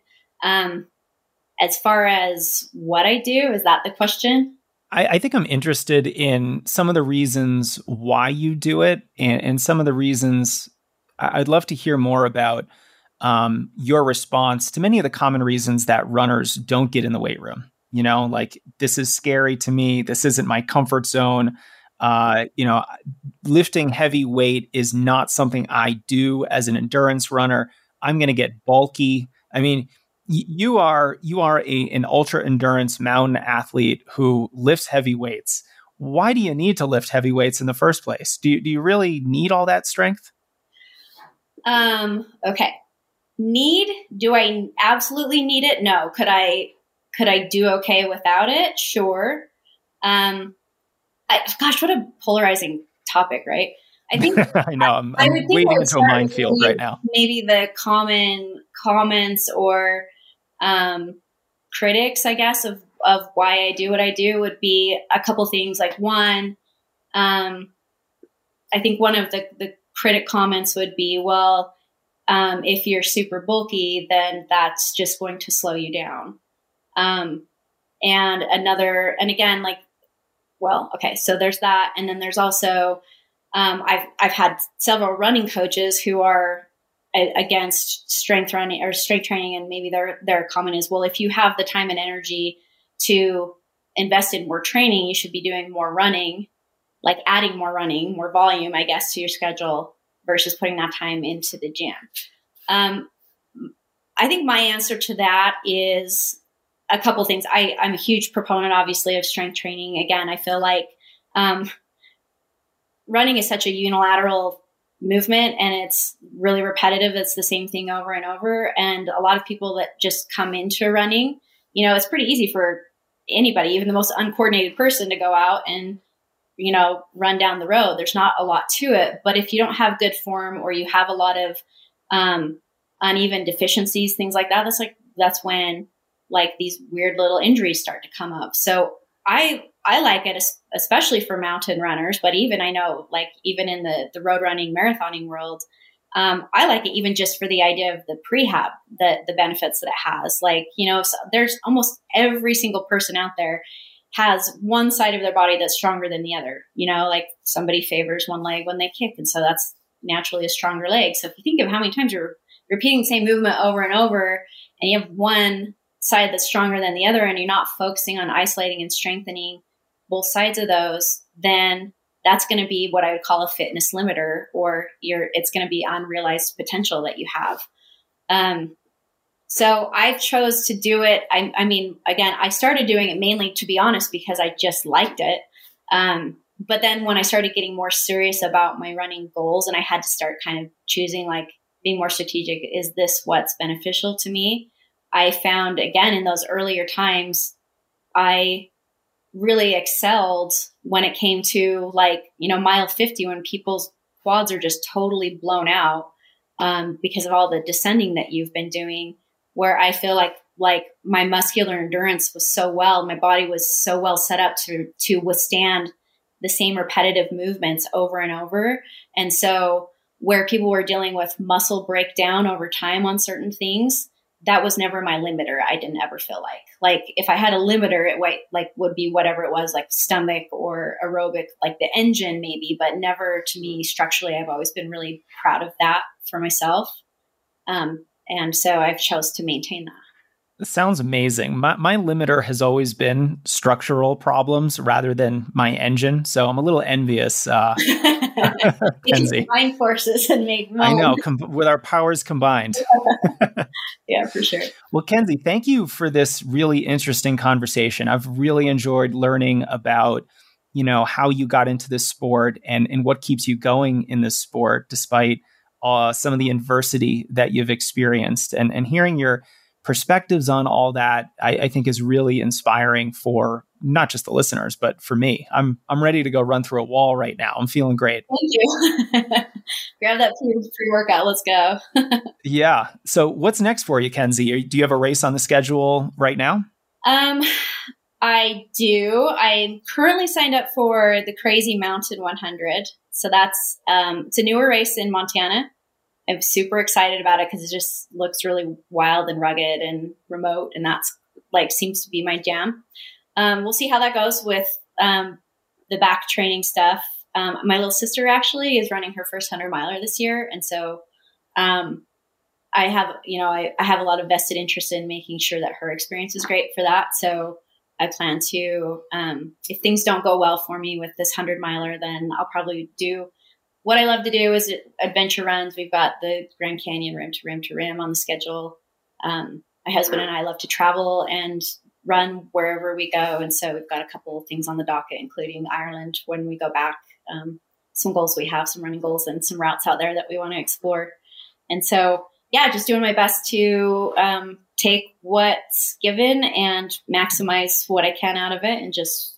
As far as what I do, is that the question? I think I'm interested in some of the reasons why you do it, and some of the reasons. I'd love to hear more about your response to many of the common reasons that runners don't get in the weight room. You know, like, this is scary to me. This isn't my comfort zone. You know, lifting heavy weight is not something I do as an endurance runner. I'm going to get bulky. I mean, you are an ultra endurance mountain athlete who lifts heavy weights. Why do you need to lift heavy weights in the first place? Do you really need all that strength? Okay. Need? Do I absolutely need it? No. Could I do okay without it? Sure. Gosh, what a polarizing topic, right? I think I know. I would think wading into a minefield right now. Maybe the common comments or critics, I guess, of why I do what I do would be a couple things. Like, one, I think one of the critic comments would be, well, if you're super bulky, then that's just going to slow you down. So there's that. And then there's also, I've had several running coaches who are against strength running or strength training. And maybe their comment is, well, if you have the time and energy to invest in more training, you should be doing more running, like adding more running, more volume, I guess, to your schedule versus putting that time into the gym. I think my answer to that is a couple things. I'm a huge proponent, obviously, of strength training. Again, I feel like running is such a unilateral movement, and it's really repetitive. It's the same thing over and over. And a lot of people that just come into running, you know, it's pretty easy for anybody, even the most uncoordinated person, to go out and, you know, run down the road. There's not a lot to it. But if you don't have good form, or you have a lot of uneven deficiencies, things like that, that's when these weird little injuries start to come up. So I like it, especially for mountain runners, but even I know, even in the road running, marathoning world, I like it even just for the idea of the prehab, the benefits that it has. So there's almost every single person out there has one side of their body that's stronger than the other. You know, like, somebody favors one leg when they kick, and so that's naturally a stronger leg. So if you think of how many times you're repeating the same movement over and over, and you have one side that's stronger than the other, and you're not focusing on isolating and strengthening both sides of those, then that's going to be what I would call a fitness limiter, or it's going to be unrealized potential that you have. So I chose to do it. I started doing it mainly, to be honest, because I just liked it. But then when I started getting more serious about my running goals, and I had to start kind of choosing, being more strategic, is this what's beneficial to me? I found, again, in those earlier times, I really excelled when it came to mile 50, when people's quads are just totally blown out because of all the descending that you've been doing, where I feel like my muscular endurance was so well, my body was so well set up to withstand the same repetitive movements over and over. And so where people were dealing with muscle breakdown over time on certain things, that was never my limiter. I didn't ever feel like if I had a limiter, it would be whatever it was, like stomach or aerobic, like the engine maybe, but never to me structurally. I've always been really proud of that for myself. And so I've chose to maintain that. That sounds amazing. My limiter has always been structural problems rather than my engine. So I'm a little envious. Combine forces and make mold. I know, with our powers combined. Yeah, for sure. Well, Kenzie, thank you for this really interesting conversation. I've really enjoyed learning about, how you got into this sport and what keeps you going in this sport, despite some of the adversity that you've experienced, and hearing your perspectives on all that, I think, is really inspiring for not just the listeners, but for me. I'm ready to go run through a wall right now. I'm feeling great. Thank you. Grab that pre-workout. Let's go. Yeah. So what's next for you, Kenzie? Do you have a race on the schedule right now? I do. I'm currently signed up for the Crazy Mountain 100. So that's it's a newer race in Montana. I'm super excited about it because it just looks really wild and rugged and remote. And that's seems to be my jam. We'll see how that goes with the back training stuff. My little sister actually is running her first 100 miler this year. And so, I have, you know, I have a lot of vested interest in making sure that her experience is great for that. So I plan to, if things don't go well for me with this 100 miler, then I'll probably do what I love to do is adventure runs. We've got the Grand Canyon Rim to Rim to Rim on the schedule. My husband and I love to travel and run wherever we go. And so we've got a couple of things on the docket, including Ireland when we go back, some goals we have, some running goals and some routes out there that we want to explore. And so, yeah, just doing my best to take what's given and maximize what I can out of it and just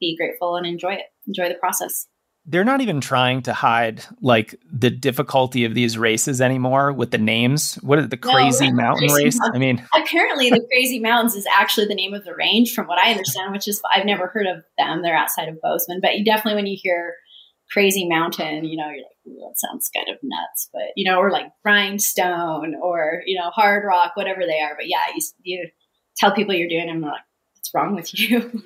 be grateful and enjoy it, enjoy the process. They're not even trying to hide like the difficulty of these races anymore with the names. What is the Crazy Mountain race? I mean, apparently the Crazy Mountains is actually the name of the range from what I understand, which is, I've never heard of them. They're outside of Bozeman, but you definitely, when you hear Crazy Mountain, you know, you're like, ooh, that sounds kind of nuts, but you know, or like Grindstone or, you know, Hard Rock, whatever they are. But yeah, you tell people you're doing them and they're like, what's wrong with you?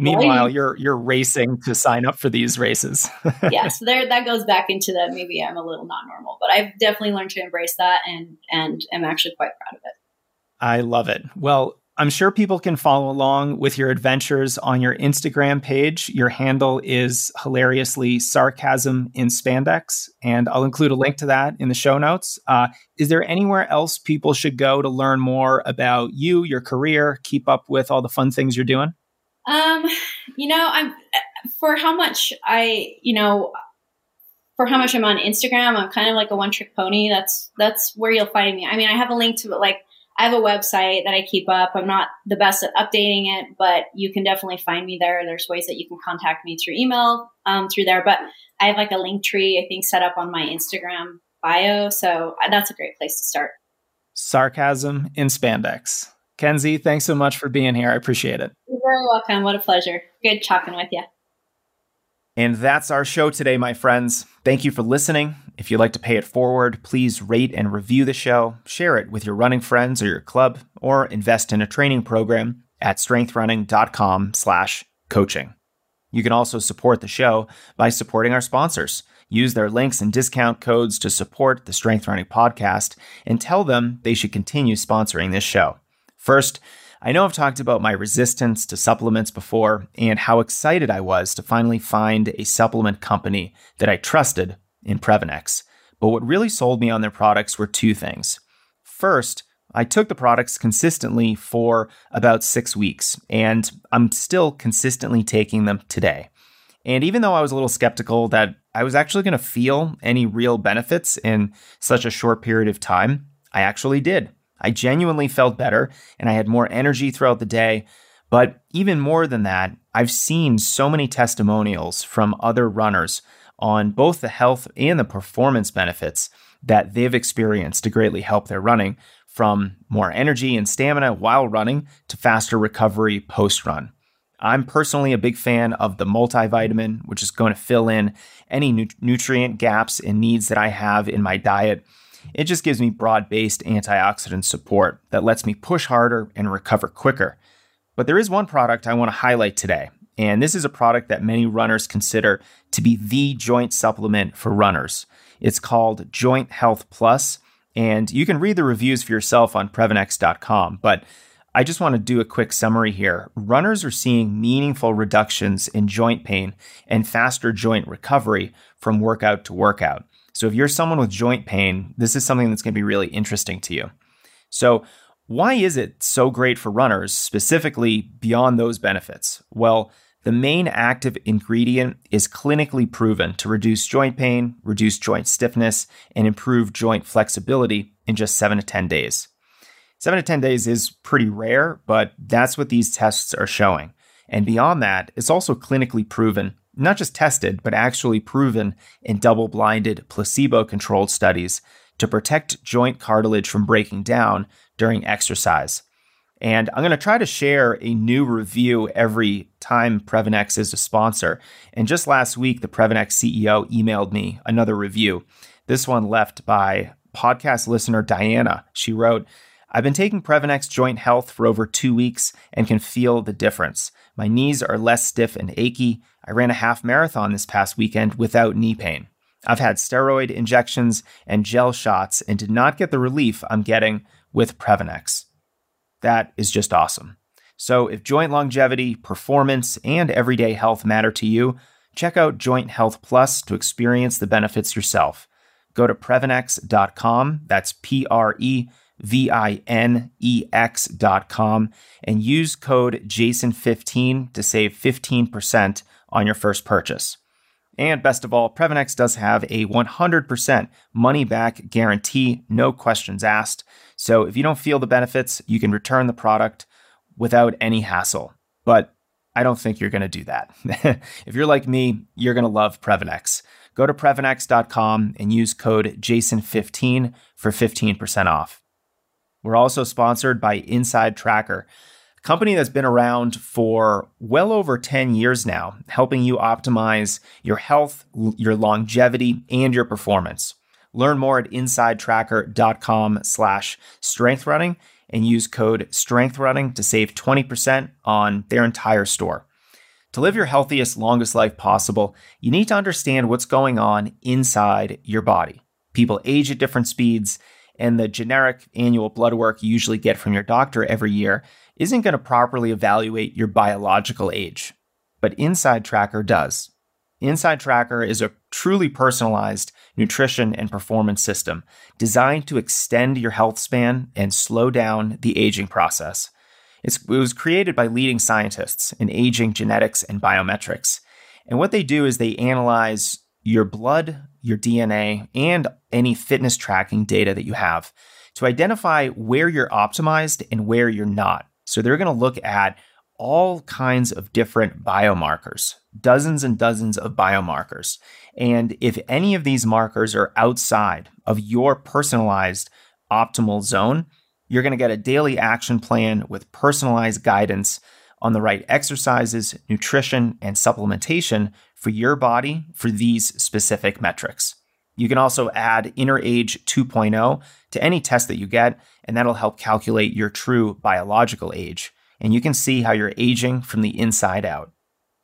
Meanwhile, you're racing to sign up for these races. Yeah. So there, that goes back into that. Maybe I'm a little not normal, but I've definitely learned to embrace that and I'm actually quite proud of it. I love it. Well, I'm sure people can follow along with your adventures on your Instagram page. Your handle is hilariously sarcasm in spandex, and I'll include a link to that in the show notes. Is there anywhere else people should go to learn more about you, your career, keep up with all the fun things you're doing? You know, for how much I'm on Instagram, I'm kind of like a one-trick pony. That's where you'll find me. I mean, I have a link to it. Like, I have a website that I keep up. I'm not the best at updating it, but you can definitely find me there. There's ways that you can contact me through email, through there, but I have like a link tree, I think, set up on my Instagram bio. So that's a great place to start. Sarcasm in spandex. Kenzie, thanks so much for being here. I appreciate it. You're very welcome. What a pleasure. Good talking with you. And that's our show today, my friends. Thank you for listening. If you'd like to pay it forward, please rate and review the show, share it with your running friends or your club, or invest in a training program at strengthrunning.com/coaching. You can also support the show by supporting our sponsors. Use their links and discount codes to support the Strength Running Podcast and tell them they should continue sponsoring this show. First, I know I've talked about my resistance to supplements before and how excited I was to finally find a supplement company that I trusted in Previnex. But what really sold me on their products were two things. First, I took the products consistently for about 6 weeks, and I'm still consistently taking them today. And even though I was a little skeptical that I was actually going to feel any real benefits in such a short period of time, I actually did. I genuinely felt better and I had more energy throughout the day. But even more than that, I've seen so many testimonials from other runners on both the health and the performance benefits that they've experienced to greatly help their running, from more energy and stamina while running to faster recovery post-run. I'm personally a big fan of the multivitamin, which is going to fill in any nutrient gaps and needs that I have in my diet. It just gives me broad-based antioxidant support that lets me push harder and recover quicker. But there is one product I want to highlight today, and this is a product that many runners consider to be the joint supplement for runners. It's called Joint Health Plus, and you can read the reviews for yourself on Previnex.com, but I just want to do a quick summary here. Runners are seeing meaningful reductions in joint pain and faster joint recovery from workout to workout. So if you're someone with joint pain, this is something that's going to be really interesting to you. So why is it so great for runners, specifically beyond those benefits? Well, the main active ingredient is clinically proven to reduce joint pain, reduce joint stiffness, and improve joint flexibility in just 7 to 10 days. 7 to 10 days is pretty rare, but that's what these tests are showing. And beyond that, it's also clinically proven, not just tested, but actually proven in double-blinded, placebo-controlled studies to protect joint cartilage from breaking down during exercise. And I'm going to try to share a new review every time Previnex is a sponsor. And just last week, the Previnex CEO emailed me another review. This one left by podcast listener Diana. She wrote, I've been taking Previnex Joint Health for over 2 weeks and can feel the difference. My knees are less stiff and achy. I ran a half marathon this past weekend without knee pain. I've had steroid injections and gel shots and did not get the relief I'm getting with Previnex. That is just awesome. So if joint longevity, performance, and everyday health matter to you, check out Joint Health Plus to experience the benefits yourself. Go to Previnex.com. That's Previnex.com and use code JASON15 to save 15% on your first purchase. And best of all, Previnex does have a 100% money back guarantee, no questions asked. So if you don't feel the benefits, you can return the product without any hassle. But I don't think you're going to do that. If you're like me, you're going to love Previnex. Go to Previnex.com and use code JASON15 for 15% off. We're also sponsored by Inside Tracker, a company that's been around for well over 10 years now, helping you optimize your health, your longevity, and your performance. Learn more at insidetracker.com/strengthrunning and use code strengthrunning to save 20% on their entire store. To live your healthiest, longest life possible, you need to understand what's going on inside your body. People age at different speeds, and the generic annual blood work you usually get from your doctor every year isn't going to properly evaluate your biological age. But Inside Tracker does. Inside Tracker is a truly personalized nutrition and performance system designed to extend your health span and slow down the aging process. It was created by leading scientists in aging, genetics, and biometrics. And what they do is they analyze your blood, your DNA, and any fitness tracking data that you have to identify where you're optimized and where you're not. So they're going to look at all kinds of different biomarkers, dozens and dozens of biomarkers. And if any of these markers are outside of your personalized optimal zone, you're going to get a daily action plan with personalized guidance on the right exercises, nutrition, and supplementation for your body for these specific metrics. You can also add Inner Age 2.0 to any test that you get, and that'll help calculate your true biological age. And you can see how you're aging from the inside out.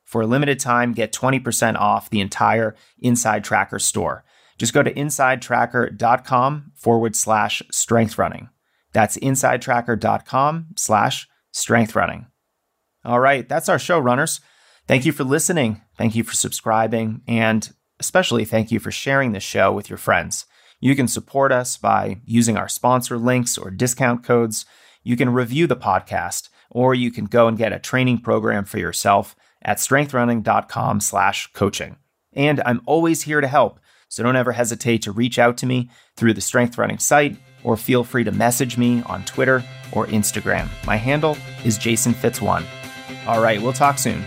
For a limited time, get 20% off the entire Inside Tracker store. Just go to insidetracker.com/strengthrunning. That's insidetracker.com/strengthrunning. All right, that's our show, runners. Thank you for listening. Thank you for subscribing. And especially thank you for sharing this show with your friends. You can support us by using our sponsor links or discount codes. You can review the podcast, or you can go and get a training program for yourself at strengthrunning.com/coaching. And I'm always here to help. So don't ever hesitate to reach out to me through the Strength Running site, or feel free to message me on Twitter or Instagram. My handle is JasonFitz1. All right, we'll talk soon.